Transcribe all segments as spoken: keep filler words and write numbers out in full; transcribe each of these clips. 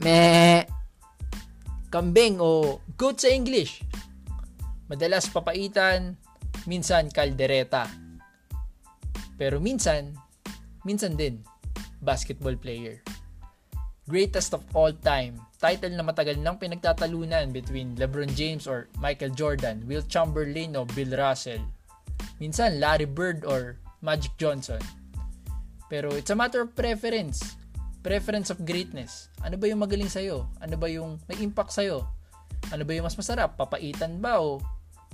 meh, kambing o goat sa English. Madalas papaitan, minsan kaldereta. Pero minsan, minsan din, basketball player. Greatest of all time. Title na matagal nang pinagtatalunan between LeBron James or Michael Jordan, Will Chamberlain o Bill Russell. Minsan Larry Bird or Magic Johnson. Pero it's a matter of preference. Preference of greatness. Ano ba yung magaling sa'yo? Ano ba yung may impact sa'yo? Ano ba yung mas masarap? Papaitan ba o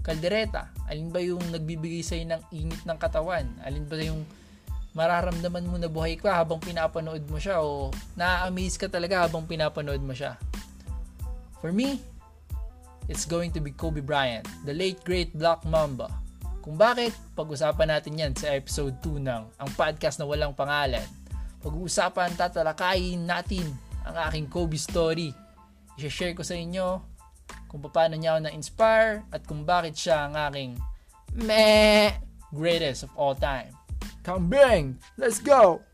kaldereta? Alin ba yung nagbibigay sa'yo ng init ng katawan? Alin ba yung mararamdaman mo na buhay ka habang pinapanood mo siya o na-amaze ka talaga habang pinapanood mo siya? For me, it's going to be Kobe Bryant, the late great Black Mamba. Kung bakit, pag-usapan natin yan sa episode two ng ang podcast na walang pangalan. Pag-uusapan, tatalakayin natin ang aking Kobe story. I-share ko sa inyo kung paano niya ako na-inspire at kung bakit siya ang aking meh greatest of all time. Come bang, let's go!